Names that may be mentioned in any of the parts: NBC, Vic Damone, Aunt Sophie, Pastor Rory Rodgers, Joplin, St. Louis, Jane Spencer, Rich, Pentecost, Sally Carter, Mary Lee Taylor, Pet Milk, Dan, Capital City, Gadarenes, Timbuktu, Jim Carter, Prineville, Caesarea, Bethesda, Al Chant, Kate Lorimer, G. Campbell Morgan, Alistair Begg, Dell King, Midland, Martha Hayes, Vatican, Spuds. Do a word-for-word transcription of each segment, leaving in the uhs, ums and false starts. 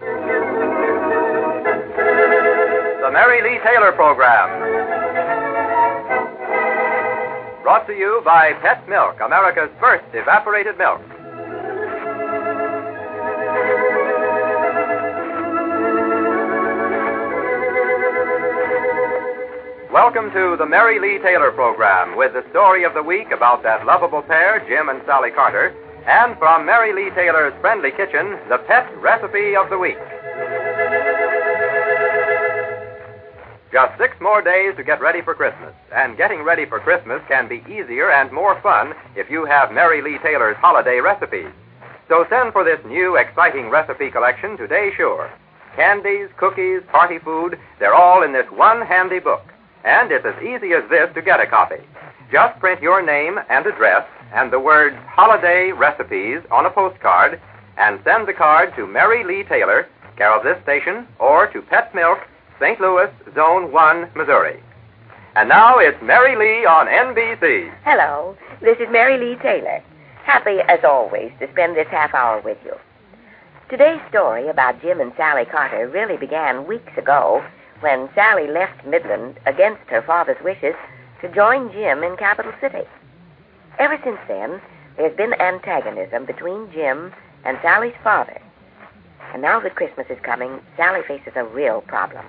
The Mary Lee Taylor Program. Brought to you by Pet Milk, America's first evaporated milk. Welcome to the Mary Lee Taylor Program with the story of the week about that lovable pair, Jim and Sally Carter, and from Mary Lee Taylor's Friendly Kitchen, the pet recipe of the week. Just six more days to get ready for Christmas, and getting ready for Christmas can be easier and more fun if you have Mary Lee Taylor's holiday recipes. So send for this new, exciting recipe collection today, sure. Candies, cookies, party food, they're all in this one handy book. And it's as easy as this to get a copy. Just print your name and address and the words Holiday Recipes on a postcard and send the card to Mary Lee Taylor, care of this station, or to Pet Milk, Saint Louis, Zone one, Missouri. And now it's Mary Lee on N B C. Hello, this is Mary Lee Taylor. Happy, as always, to spend this half hour with you. Today's story about Jim and Sally Carter really began weeks ago when Sally left Midland against her father's wishes to join Jim in Capital City. Ever since then, there's been antagonism between Jim and Sally's father. And now that Christmas is coming, Sally faces a real problem.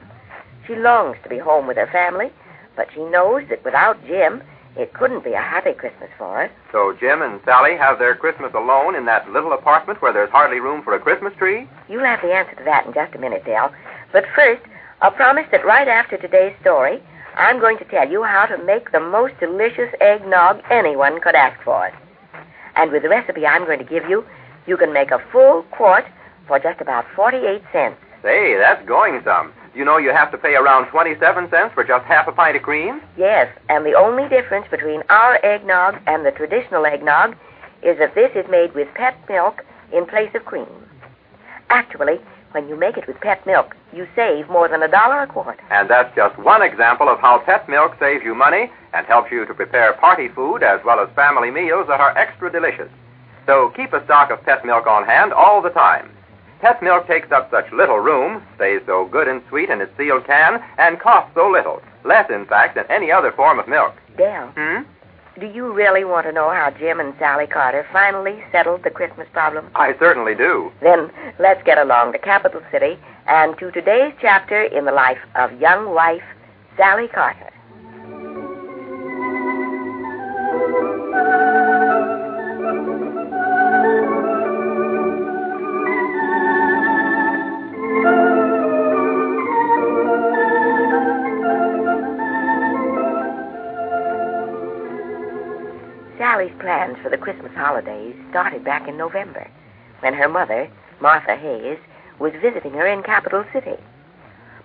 She longs to be home with her family, but she knows that without Jim, it couldn't be a happy Christmas for her. So Jim and Sally have their Christmas alone in that little apartment where there's hardly room for a Christmas tree? You'll have the answer to that in just a minute, Dell. But first, I'll promise that right after today's story, I'm going to tell you how to make the most delicious eggnog anyone could ask for. And with the recipe I'm going to give you, you can make a full quart for just about forty-eight cents. Say, that's going some. You know you have to pay around twenty-seven cents for just half a pint of cream? Yes, and the only difference between our eggnog and the traditional eggnog is that this is made with pet milk in place of cream. Actually, when you make it with Pet Milk, you save more than a dollar a quart. And that's just one example of how Pet Milk saves you money and helps you to prepare party food as well as family meals that are extra delicious. So keep a stock of Pet Milk on hand all the time. Pet Milk takes up such little room, stays so good and sweet in its sealed can, and costs so little. Less, in fact, than any other form of milk. Dell, hmm? do you really want to know how Jim and Sally Carter finally settled the Christmas problem? I certainly do. Then let's get along to Capital City and to today's chapter in the life of young wife Sally Carter. Sally's plans for the Christmas holidays started back in November, when her mother, Martha Hayes, was visiting her in Capital City.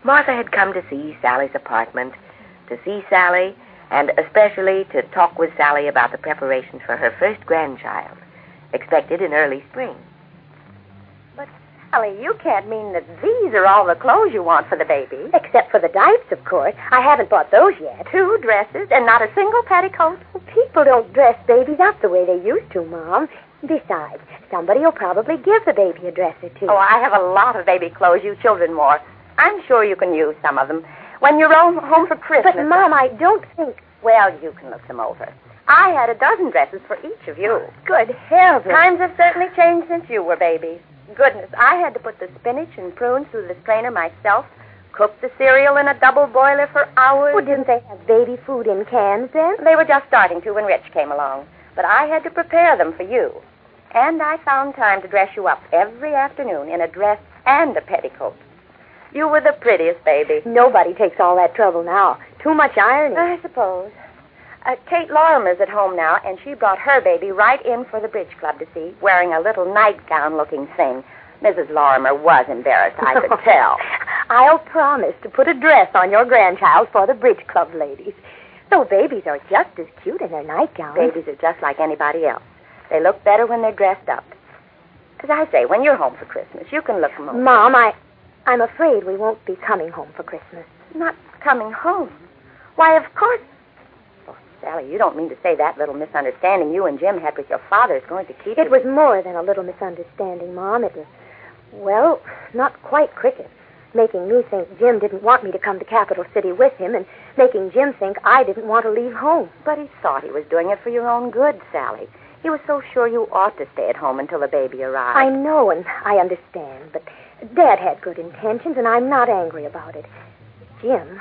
Martha had come to see Sally's apartment, to see Sally, and especially to talk with Sally about the preparations for her first grandchild, expected in early spring. But, Sally, you can't mean that these are all the clothes you want for the baby. Except for the diapers, of course. I haven't bought those yet. Two dresses and not a single petticoat. People don't dress babies up the way they used to, Mom. Besides, somebody will probably give the baby a dress or two. Oh, I have a lot of baby clothes you children wore. I'm sure you can use some of them when you're home for Christmas. But, Mom, I don't think... Well, you can look them over. I had a dozen dresses for each of you. Good heavens. Times have certainly changed since you were babies. Goodness, I had to put the spinach and prunes through the strainer myself, cooked the cereal in a double boiler for hours. Well, didn't they have baby food in cans then? They were just starting to when Rich came along. But I had to prepare them for you. And I found time to dress you up every afternoon in a dress and a petticoat. You were the prettiest baby. Nobody takes all that trouble now. Too much ironing. I suppose. Uh, Kate Lorimer's at home now, and she brought her baby right in for the bridge club to see, wearing a little nightgown-looking thing. Missus Lorimer was embarrassed, I could tell. I'll promise to put a dress on your grandchild for the bridge club ladies. So babies are just as cute in their nightgowns. Babies are just like anybody else. They look better when they're dressed up. As I say, when you're home for Christmas, you can look them over. Mom, I, I'm afraid we won't be coming home for Christmas. Not coming home? Why, of course... Oh, Sally, you don't mean to say that little misunderstanding you and Jim had with your father is going to keep... It was more than a little misunderstanding, Mom. It was Well, not quite cricket. Making me think Jim didn't want me to come to Capital City with him and making Jim think I didn't want to leave home. But he thought he was doing it for your own good, Sally. He was so sure you ought to stay at home until the baby arrived. I know, and I understand, but Dad had good intentions, and I'm not angry about it. Jim...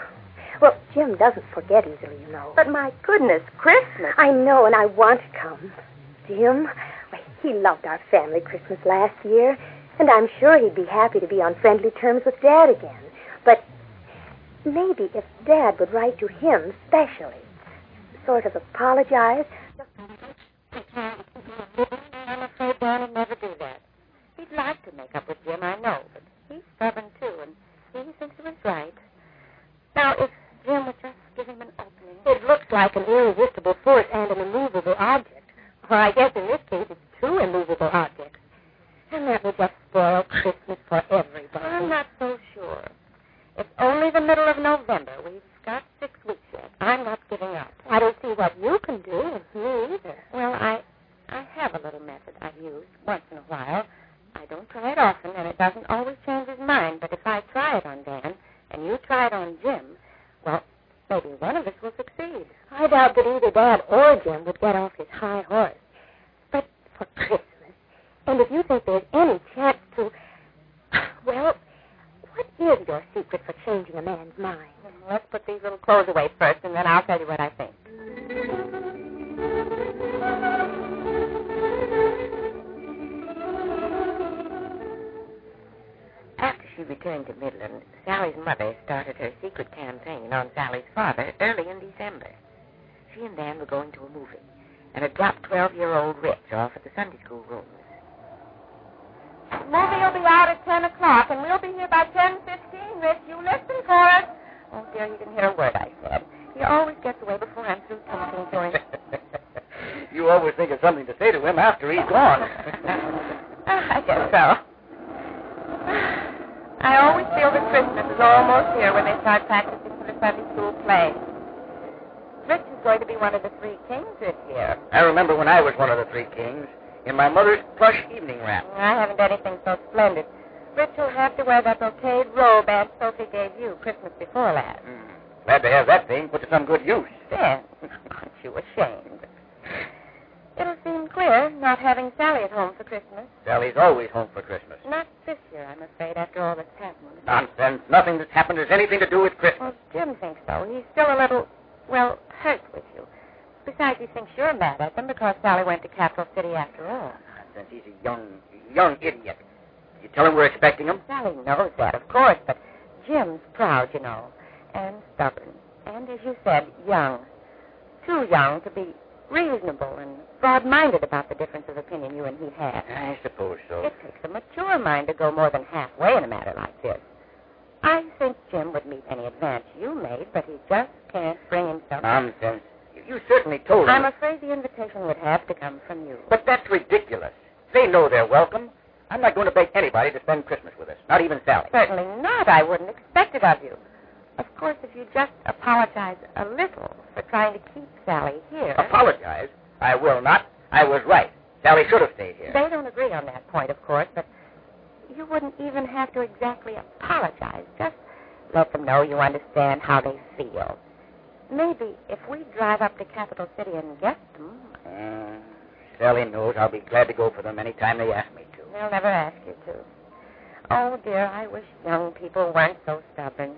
Well, Jim doesn't forget easily, you know. But my goodness, Christmas. I know, and I want to come. Jim, well, he loved our family Christmas last year, and I'm sure he'd be happy to be on friendly terms with Dad again. But maybe if Dad would write to him specially, sort of apologize. I'm afraid Dan will never do that. He'd like to make up with Jim, I know, but he's stubborn, too, and he thinks he was right. Now, if Jim would just give him an opening. It looks like an irresistible force and an immovable object. Or I guess in this case, it's two immovable objects. And that would just spoil Christmas for everybody. I'm not so sure. It's only the middle of November. We've got six weeks yet. I'm not giving up. I don't see what you can do with me either. Well, I, I have a little method I've used once in a while. I don't try it often, and it doesn't always change his mind. But if I try it on Dan, and you try it on Jim, well, maybe one of us will succeed. I doubt that either Dad or Jim would get off his high horse. But for Christmas, and if you think there's any chance to... Well, what is your secret for changing a man's mind? Let's put these little clothes away first, and then I'll tell you what I think. Returned to Midland, Sally's mother started her secret campaign on Sally's father early in December. She and Dan were going to a movie, and had dropped twelve-year-old Rich off at the Sunday school rooms. The movie will be out at ten o'clock, and we'll be here by ten fifteen, Rich. You listen for us. Oh, dear, you didn't hear a word I said. He always gets away before I'm through talking to him. You always think of something to say to him after he's gone. I guess so. I always feel that Christmas is almost here when they start practicing for the Sunday school play. Rich is going to be one of the three kings this year. I remember when I was one of the three kings in my mother's plush evening wrap. I haven't anything so splendid. Rich will have to wear that brocade robe Aunt Sophie gave you Christmas before last. Mm, glad to have that thing put to some good use. Dan, aren't you ashamed? It'll seem queer not having Sally at home for Christmas. Sally's always home for Christmas. Not this year, I'm afraid, after all that's happened. Nonsense. Nothing that's happened has anything to do with Christmas. Well, Jim thinks so. He's still a little, well, hurt with you. Besides, he thinks you're mad at them because Sally went to Capital City after all. Nonsense. He's a young, young idiot. You tell him we're expecting him? Sally knows that, of course, but Jim's proud, you know, and stubborn. And, as you said, young. Too young to be... reasonable and broad-minded about the difference of opinion you and he have. I suppose so. It takes a mature mind to go more than halfway in a matter like this. I think Jim would meet any advance you made, but he just can't bring himself... Nonsense. You certainly told him... I'm afraid the invitation would have to come from you. But that's ridiculous. They know they're welcome. I'm not going to beg anybody to spend Christmas with us, not even Sally. Certainly not. I wouldn't expect it of you. Of course, if you just apologize a little for trying to keep Sally here... Apologize? I will not. I was right. Sally should have stayed here. They don't agree on that point, of course, but you wouldn't even have to exactly apologize. Just let them know you understand how they feel. Maybe if we drive up to Capital City and get them... Uh, Sally knows I'll be glad to go for them any time they ask me to. They'll never ask you to. Oh, dear, I wish young people weren't so stubborn.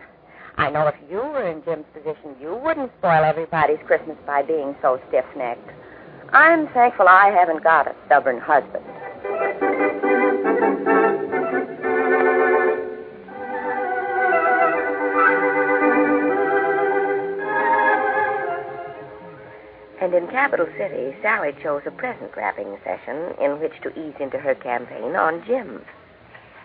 I know if you were in Jim's position, you wouldn't spoil everybody's Christmas by being so stiff-necked. I'm thankful I haven't got a stubborn husband. And in Capital City, Sally chose a present-wrapping session in which to ease into her campaign on Jim.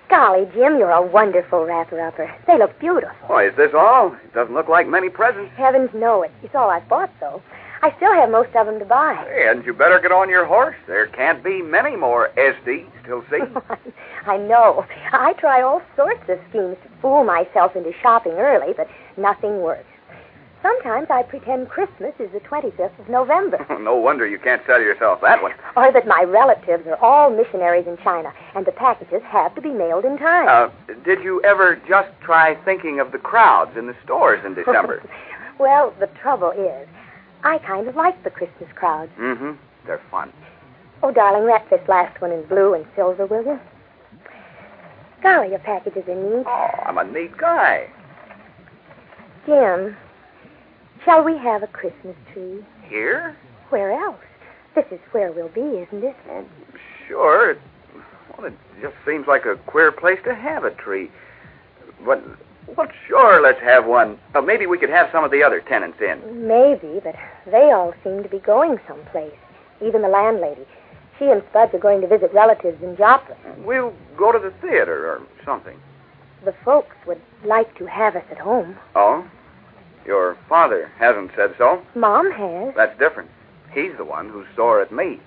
Golly, Jim, you're a wonderful wrapper-upper. They look beautiful. Oh, is this all? It doesn't look like many presents. Heavens, no. It's all I've bought, though. I still have most of them to buy. Hey, hadn't you better get on your horse? There can't be many more S Ds till see. I know. I try all sorts of schemes to fool myself into shopping early, but nothing works. Sometimes I pretend Christmas is the twenty-fifth of November. No wonder you can't sell yourself that one. Or that my relatives are all missionaries in China, and the packages have to be mailed in time. Uh, did you ever just try thinking of the crowds in the stores in December? Well, the trouble is, I kind of like the Christmas crowds. Mm-hmm. They're fun. Oh, darling, wrap this last one in blue and silver, will you? Golly, your package is in neat. Oh, I'm a neat guy. Jim, shall we have a Christmas tree? Here? Where else? This is where we'll be, isn't it? Well, sure. It, well, it just seems like a queer place to have a tree. But, well, sure, let's have one. Uh, maybe we could have some of the other tenants in. Maybe, but they all seem to be going someplace. Even the landlady. She and Spuds are going to visit relatives in Joplin. We'll go to the theater or something. The folks would like to have us at home. Oh? Your father hasn't said so? Mom has. That's different. He's the one who's sore at me.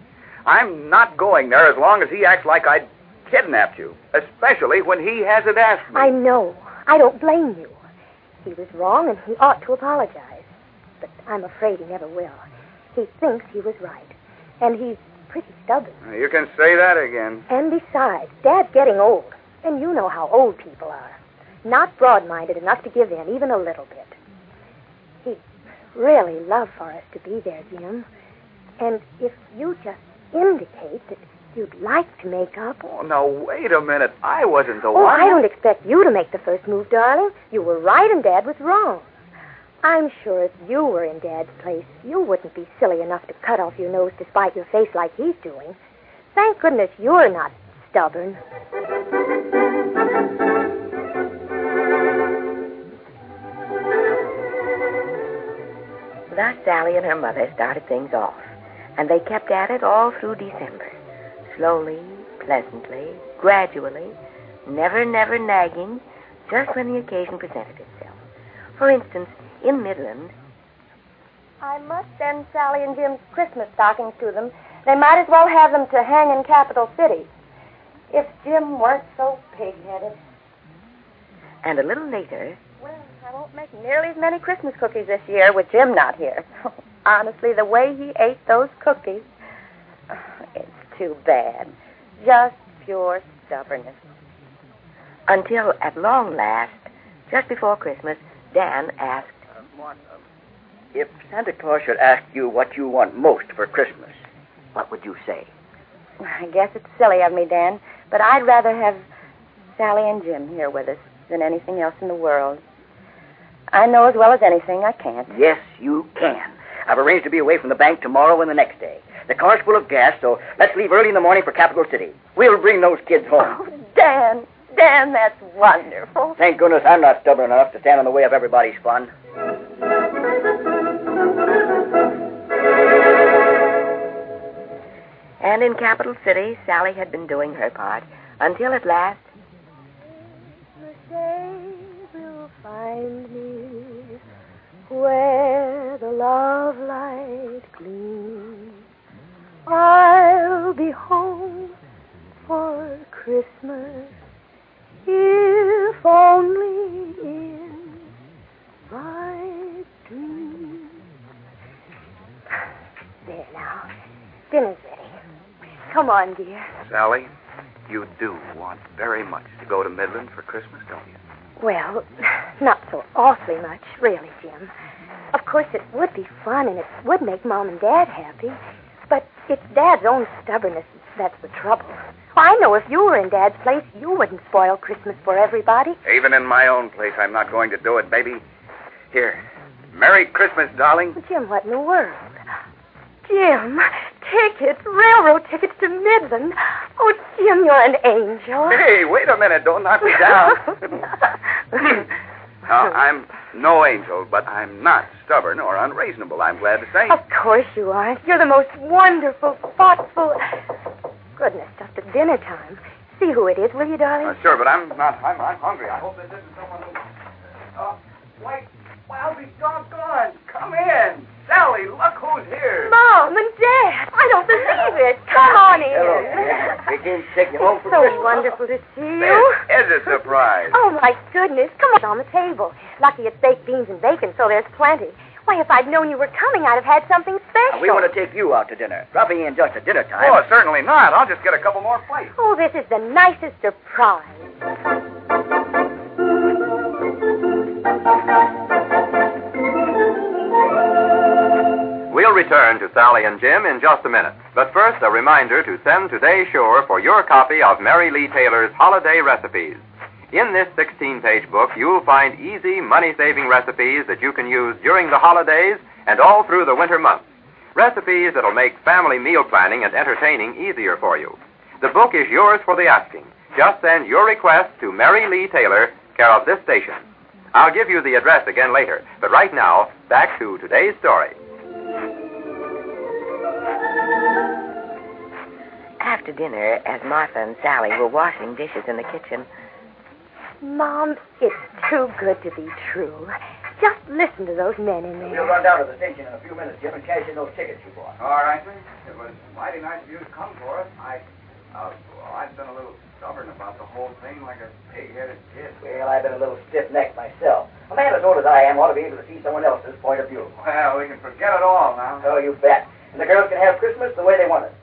I'm not going there as long as he acts like I kidnapped you, especially when he hasn't asked me. I know. I don't blame you. He was wrong, and he ought to apologize. But I'm afraid he never will. He thinks he was right. And he's pretty stubborn. You can say that again. And besides, Dad's getting old. And you know how old people are. Not broad-minded enough to give in, even a little bit. He'd really love for us to be there, Jim. And if you just indicate that you'd like to make up... Oh, now, wait a minute. I wasn't the oh, one. Oh, I don't expect you to make the first move, darling. You were right and Dad was wrong. I'm sure if you were in Dad's place, you wouldn't be silly enough to cut off your nose to spite your face like he's doing. Thank goodness you're not stubborn. Thus Sally and her mother started things off, and they kept at it all through December. Slowly, pleasantly, gradually, never, never nagging, just when the occasion presented itself. For instance, in Midland. I must send Sally and Jim's Christmas stockings to them. They might as well have them to hang in Capital City. If Jim weren't so pig-headed. And a little later... Well, I won't make nearly as many Christmas cookies this year with Jim not here. Honestly, the way he ate those cookies, oh, it's too bad. Just pure stubbornness. Until at long last, just before Christmas, Dan asked... If Santa Claus should ask you what you want most for Christmas, what would you say? I guess it's silly of me, Dan, but I'd rather have Sally and Jim here with us than anything else in the world. I know as well as anything I can't. Yes, you can. I've arranged to be away from the bank tomorrow and the next day. The car's full of gas, so let's leave early in the morning for Capital City. We'll bring those kids home. Oh, Dan, Dan, that's wonderful. Thank goodness I'm not stubborn enough to stand in the way of everybody's fun. And in Capital City, Sally had been doing her part until at last... The day will find me where the love light gleams. I'll be home for Christmas, if only in my dreams. There now. Dinner's ready. Come on, dear. Sally, you do want very much to go to Midland for Christmas, don't you? Well, not so awfully much, really, Jim. Of course, it would be fun, and it would make Mom and Dad happy. But it's Dad's own stubbornness that's the trouble. I know if you were in Dad's place, you wouldn't spoil Christmas for everybody. Even in my own place, I'm not going to do it, baby. Here, Merry Christmas, darling. Jim, what in the world? Jim, tickets, railroad tickets to Midland. Oh, Jim, you're an angel. Hey, wait a minute. Don't knock me down. No, I'm no angel, but I'm not stubborn or unreasonable, I'm glad to say. Of course you aren't. You're the most wonderful, thoughtful... Goodness, just at dinner time. See who it is, will you, darling? Uh, sure, but I'm not I'm not hungry. I hope this isn't someone who... Uh, wait, well, I'll be doggone. Come in. Sally, look who's here. Mom and Dad, I don't believe it. Come on in. Hello, we can take you home for Christmas. It's so wonderful to see you. It is a surprise. Oh, my goodness. Come on, on the table. Lucky it's baked beans and bacon, so there's plenty. Why, if I'd known you were coming, I'd have had something special. Now, we want to take you out to dinner. Dropping in just at dinner time. Oh, certainly not. I'll just get a couple more plates. Oh, this is the nicest surprise. We'll return to Sally and Jim in just a minute. But first, a reminder to send to Day Shore for your copy of Mary Lee Taylor's Holiday Recipes. In this sixteen-page book, you'll find easy, money-saving recipes that you can use during the holidays and all through the winter months. Recipes that'll make family meal planning and entertaining easier for you. The book is yours for the asking. Just send your request to Mary Lee Taylor, care of this station. I'll give you the address again later, but right now, back to today's story. After dinner, as Martha and Sally were washing dishes in the kitchen... Mom, it's too good to be true. Just listen to those men in there. We'll run down to the station in a few minutes, Jim, and cash in those tickets you bought. All right, miss. It was mighty nice of you to come for us. I, uh, well, I've been a little stubborn about the whole thing, like a pig-headed kid. Well, I've been a little stiff-necked myself. A man as old as I am ought to be able to see someone else's point of view. Well, we can forget it all now. Oh, you bet. And the girls can have Christmas the way they want it.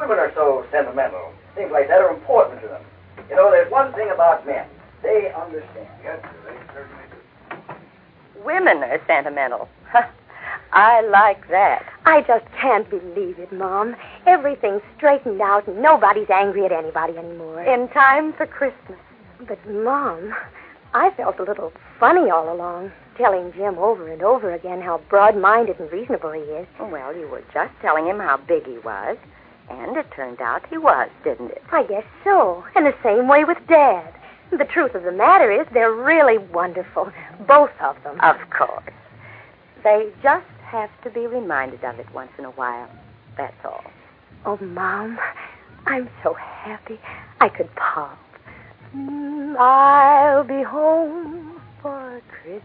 Women are so sentimental. Things like that are important to them. You know, there's one thing about men. They understand. Yes, they certainly do. Women are sentimental. I like that. I just can't believe it, Mom. Everything's straightened out and nobody's angry at anybody anymore. In time for Christmas. But, Mom, I felt a little funny all along, telling Jim over and over again how broad-minded and reasonable he is. Well, you were just telling him how big he was. And it turned out he was, didn't it? I guess so. And the same way with Dad. The truth of the matter is they're really wonderful, both of them. Of course. They just have to be reminded of it once in a while. That's all. Oh, Mom, I'm so happy I could pop. Mm, I'll be home for Christmas.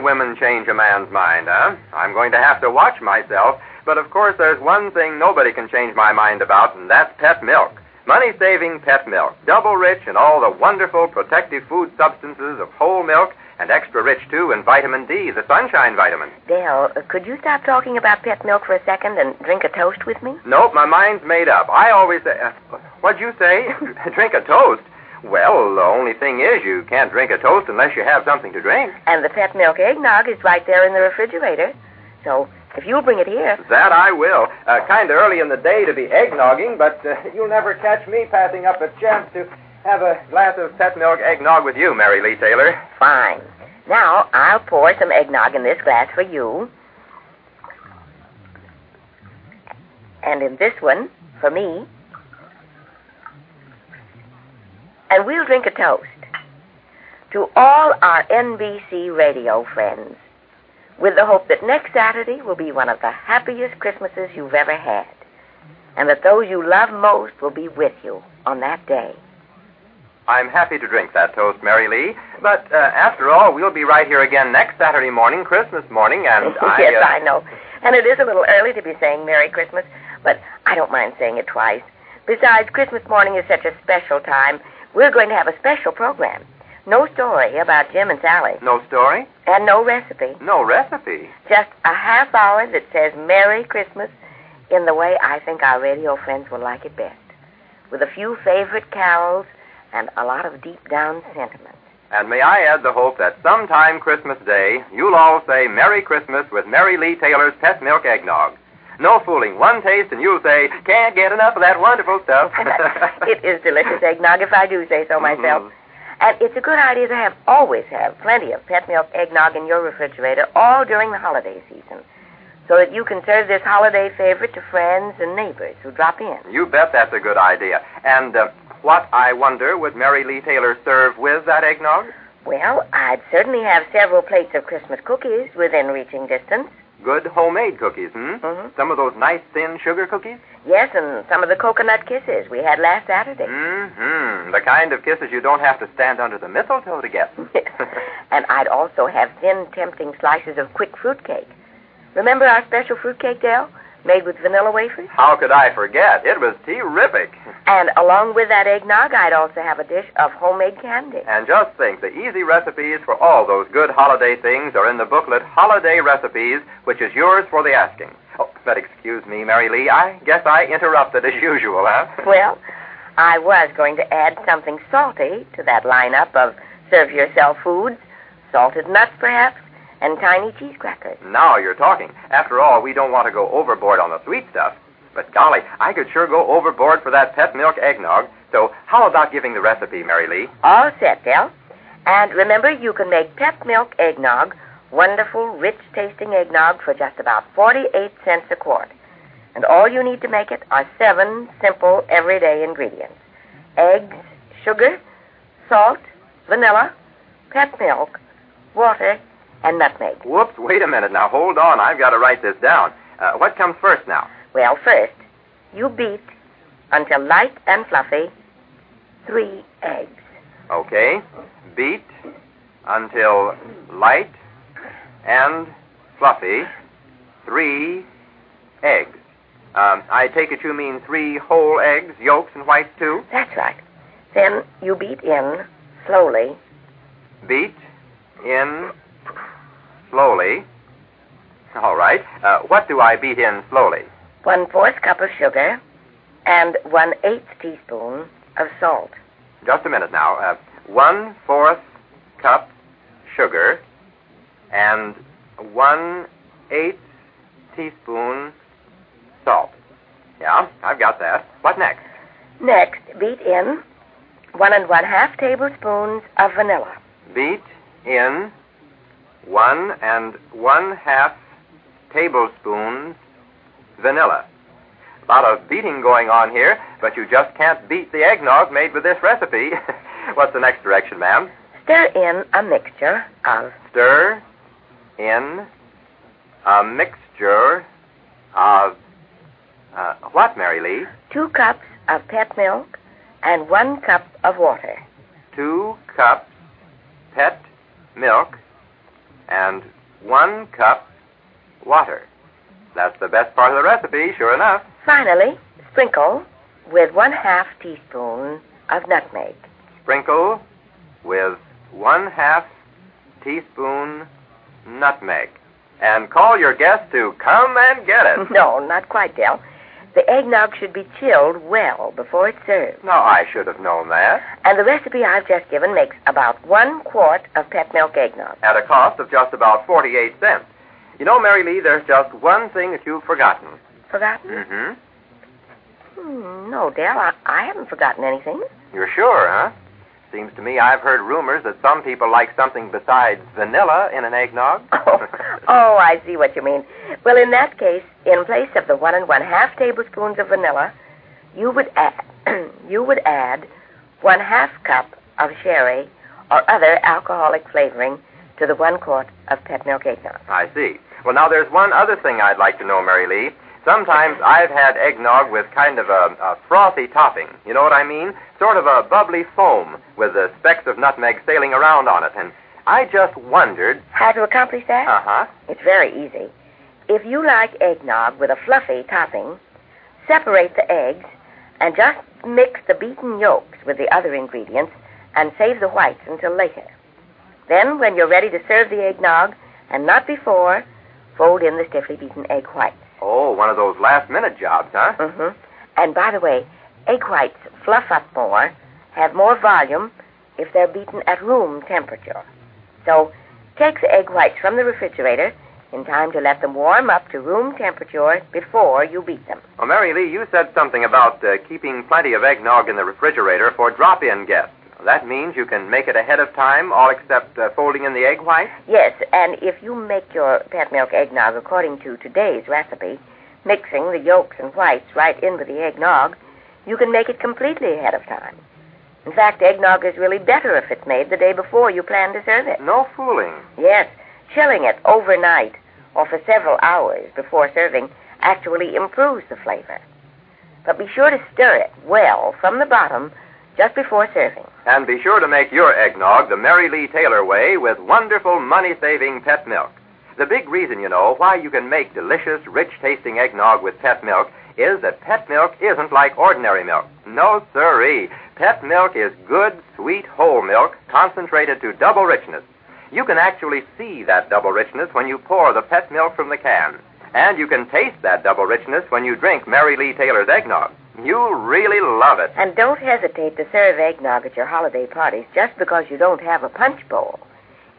Women change a man's mind, huh? I'm going to have to watch myself, but of course there's one thing nobody can change my mind about, and that's Pet Milk. Money-saving Pet Milk, double rich in all the wonderful protective food substances of whole milk, and extra rich, too, in vitamin D, the sunshine vitamin. Dale, could you stop talking about Pet Milk for a second and drink a toast with me? Nope, my mind's made up. I always say... Uh, what'd you say? Drink a toast? Well, the only thing is you can't drink a toast unless you have something to drink. And the Pet Milk eggnog is right there in the refrigerator. So, if you'll bring it here... That I will. Uh, kind of early in the day to be eggnogging, but uh, you'll never catch me passing up a chance to have a glass of Pet Milk eggnog with you, Mary Lee Taylor. Fine. Now, I'll pour some eggnog in this glass for you. And in this one, for me... And we'll drink a toast to all our N B C radio friends with the hope that next Saturday will be one of the happiest Christmases you've ever had and that those you love most will be with you on that day. I'm happy to drink that toast, Mary Lee, but uh, after all, we'll be right here again next Saturday morning, Christmas morning, and I... Yes, uh... I know. And it is a little early to be saying Merry Christmas, but I don't mind saying it twice. Besides, Christmas morning is such a special time. We're going to have a special program. No story about Jim and Sally. No story? And no recipe. No recipe? Just a half hour that says Merry Christmas in the way I think our radio friends will like it best, with a few favorite carols and a lot of deep-down sentiment. And may I add the hope that sometime Christmas Day, you'll all say Merry Christmas with Mary Lee Taylor's Pet Milk Eggnog. No fooling. One taste and you'll say, can't get enough of that wonderful stuff. It is delicious eggnog, if I do say so myself. Mm-hmm. And it's a good idea to have always have plenty of Pet Milk eggnog in your refrigerator all during the holiday season so that you can serve this holiday favorite to friends and neighbors who drop in. You bet that's a good idea. And uh, what, I wonder, would Mary Lee Taylor serve with that eggnog? Well, I'd certainly have several plates of Christmas cookies within reaching distance. Good homemade cookies, hmm? Mm-hmm. Some of those nice thin sugar cookies? Yes, and some of the coconut kisses we had last Saturday. Mm-hmm. The kind of kisses you don't have to stand under the mistletoe to get. And I'd also have thin, tempting slices of quick fruitcake. Remember our special fruitcake, Dell? Made with vanilla wafers? How could I forget? It was terrific. And along with that eggnog, I'd also have a dish of homemade candy. And just think, the easy recipes for all those good holiday things are in the booklet Holiday Recipes, which is yours for the asking. Oh, but excuse me, Mary Lee, I guess I interrupted as usual, huh? Well, I was going to add something salty to that lineup of serve-yourself foods, salted nuts, perhaps, and tiny cheese crackers. Now you're talking. After all, we don't want to go overboard on the sweet stuff. But golly, I could sure go overboard for that Pet Milk eggnog. So how about giving the recipe, Mary Lee? All set, Dell. And remember, you can make Pet Milk eggnog, wonderful, rich-tasting eggnog for just about forty-eight cents a quart. And all you need to make it are seven simple, everyday ingredients. Eggs, sugar, salt, vanilla, pet milk, water, and nutmeg. Whoops, wait a minute. Now, hold on. I've got to write this down. Uh, what comes first now? Well, first, you beat, until light and fluffy, three eggs. Okay. Beat until light and fluffy, three eggs. Um, I take it you mean three whole eggs, yolks and whites, too? That's right. Then you beat in slowly. Beat in... slowly. All right. Uh, what do I beat in slowly? One-fourth cup of sugar and one-eighth teaspoon of salt. Just a minute now. Uh, one-fourth cup sugar and one-eighth teaspoon salt. Yeah, I've got that. What next? Next, beat in one and one-half tablespoons of vanilla. Beat in... One and one-half tablespoons vanilla. A lot of beating going on here, but you just can't beat the eggnog made with this recipe. What's the next direction, ma'am? Stir in a mixture of... Stir in a mixture of... Uh, what, Mary Lee? Two cups of pet milk and one cup of water. Two cups pet milk... and one cup water. That's the best part of the recipe, sure enough. Finally, sprinkle with one-half teaspoon of nutmeg. Sprinkle with one-half teaspoon nutmeg. And call your guest to come and get it. No, not quite, Dell. The eggnog should be chilled well before it's served. No, I should have known that. And the recipe I've just given makes about one quart of pet milk eggnog. At a cost of just about forty-eight cents. You know, Mary Lee, there's just one thing that you've forgotten. Forgotten? Mm-hmm. Hmm, no, Dell, I, I haven't forgotten anything. You're sure, huh? Seems to me I've heard rumors that some people like something besides vanilla in an eggnog. Oh, oh, I see what you mean. Well, in that case, in place of the one and one-half tablespoons of vanilla, you would add you would add one-half cup of sherry or other alcoholic flavoring to the one quart of pet milk eggnog. I see. Well, now, there's one other thing I'd like to know, Mary Lee. Sometimes I've had eggnog with kind of a, a frothy topping. You know what I mean? Sort of a bubbly foam with the specks of nutmeg sailing around on it. And I just wondered... How to accomplish that? Uh-huh. It's very easy. If you like eggnog with a fluffy topping, separate the eggs and just mix the beaten yolks with the other ingredients and save the whites until later. Then, when you're ready to serve the eggnog, and not before, fold in the stiffly beaten egg whites. Oh, one of those last-minute jobs, huh? Mm-hmm. And by the way, egg whites fluff up more, have more volume if they're beaten at room temperature. So take the egg whites from the refrigerator in time to let them warm up to room temperature before you beat them. Well, Mary Lee, you said something about uh, keeping plenty of eggnog in the refrigerator for drop-in guests. That means you can make it ahead of time, all except uh, folding in the egg white? Yes, and if you make your pet milk eggnog according to today's recipe, mixing the yolks and whites right in with the eggnog, you can make it completely ahead of time. In fact, eggnog is really better if it's made the day before you plan to serve it. No fooling. Yes. Chilling it overnight or for several hours before serving actually improves the flavor. But be sure to stir it well from the bottom just before serving. And be sure to make your eggnog the Mary Lee Taylor way with wonderful money-saving Pet Milk. The big reason, you know, why you can make delicious, rich-tasting eggnog with Pet Milk is that Pet Milk isn't like ordinary milk. No, sirree. Pet Milk is good, sweet, whole milk concentrated to double richness. You can actually see that double richness when you pour the Pet Milk from the can. And you can taste that double richness when you drink Mary Lee Taylor's eggnog. You'll really love it. And don't hesitate to serve eggnog at your holiday parties just because you don't have a punch bowl.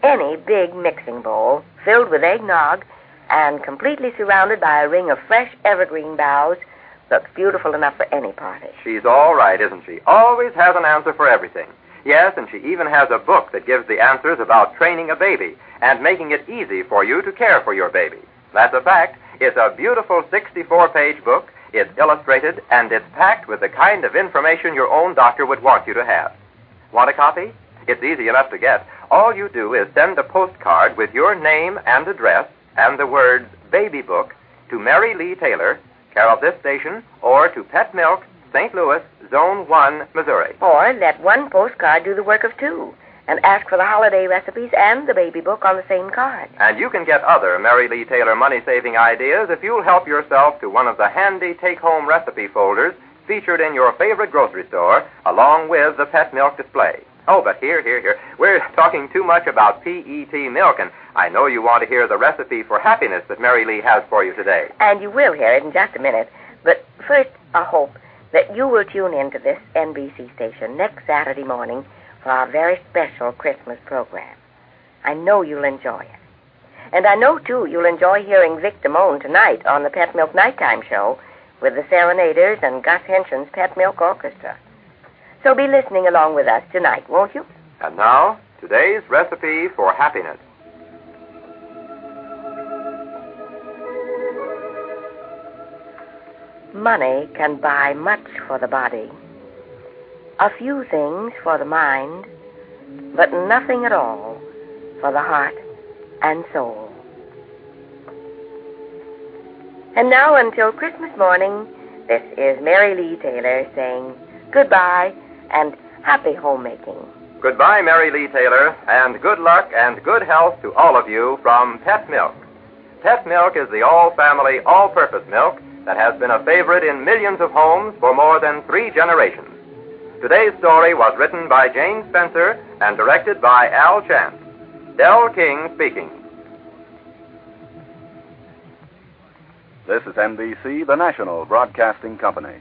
Any big mixing bowl filled with eggnog and completely surrounded by a ring of fresh evergreen boughs looks beautiful enough for any party. She's all right, isn't she? Always has an answer for everything. Yes, and she even has a book that gives the answers about training a baby and making it easy for you to care for your baby. That's a fact. It's a beautiful sixty-four page book. It's illustrated, and it's packed with the kind of information your own doctor would want you to have. Want a copy? It's easy enough to get. All you do is send a postcard with your name and address and the words Baby Book to Mary Lee Taylor, care of this station, or to Pet Milk, Saint Louis, Zone one, Missouri. Or let one postcard do the work of two and ask for the holiday recipes and the baby book on the same card. And you can get other Mary Lee Taylor money-saving ideas if you'll help yourself to one of the handy take-home recipe folders featured in your favorite grocery store along with the Pet Milk display. Oh, but here, here, here. We're talking too much about P E T milk, and I know you want to hear the recipe for happiness that Mary Lee has for you today. And you will hear it in just a minute. But first, I hope that you will tune in to this N B C station next Saturday morning for our very special Christmas program. I know you'll enjoy it. And I know, too, you'll enjoy hearing Vic Damone tonight on the Pet Milk Nighttime Show with the Serenaders and Gus Henson's Pet Milk Orchestra. So be listening along with us tonight, won't you? And now, today's recipe for happiness. Money can buy much for the body, a few things for the mind, but nothing at all for the heart and soul. And now until Christmas morning, this is Mary Lee Taylor saying goodbye and happy homemaking. Goodbye, Mary Lee Taylor, and good luck and good health to all of you from Pet Milk. Pet Milk is the all-family, all-purpose milk that has been a favorite in millions of homes for more than three generations. Today's story was written by Jane Spencer and directed by Al Chant. Dell King speaking. This is N B C, the national broadcasting company.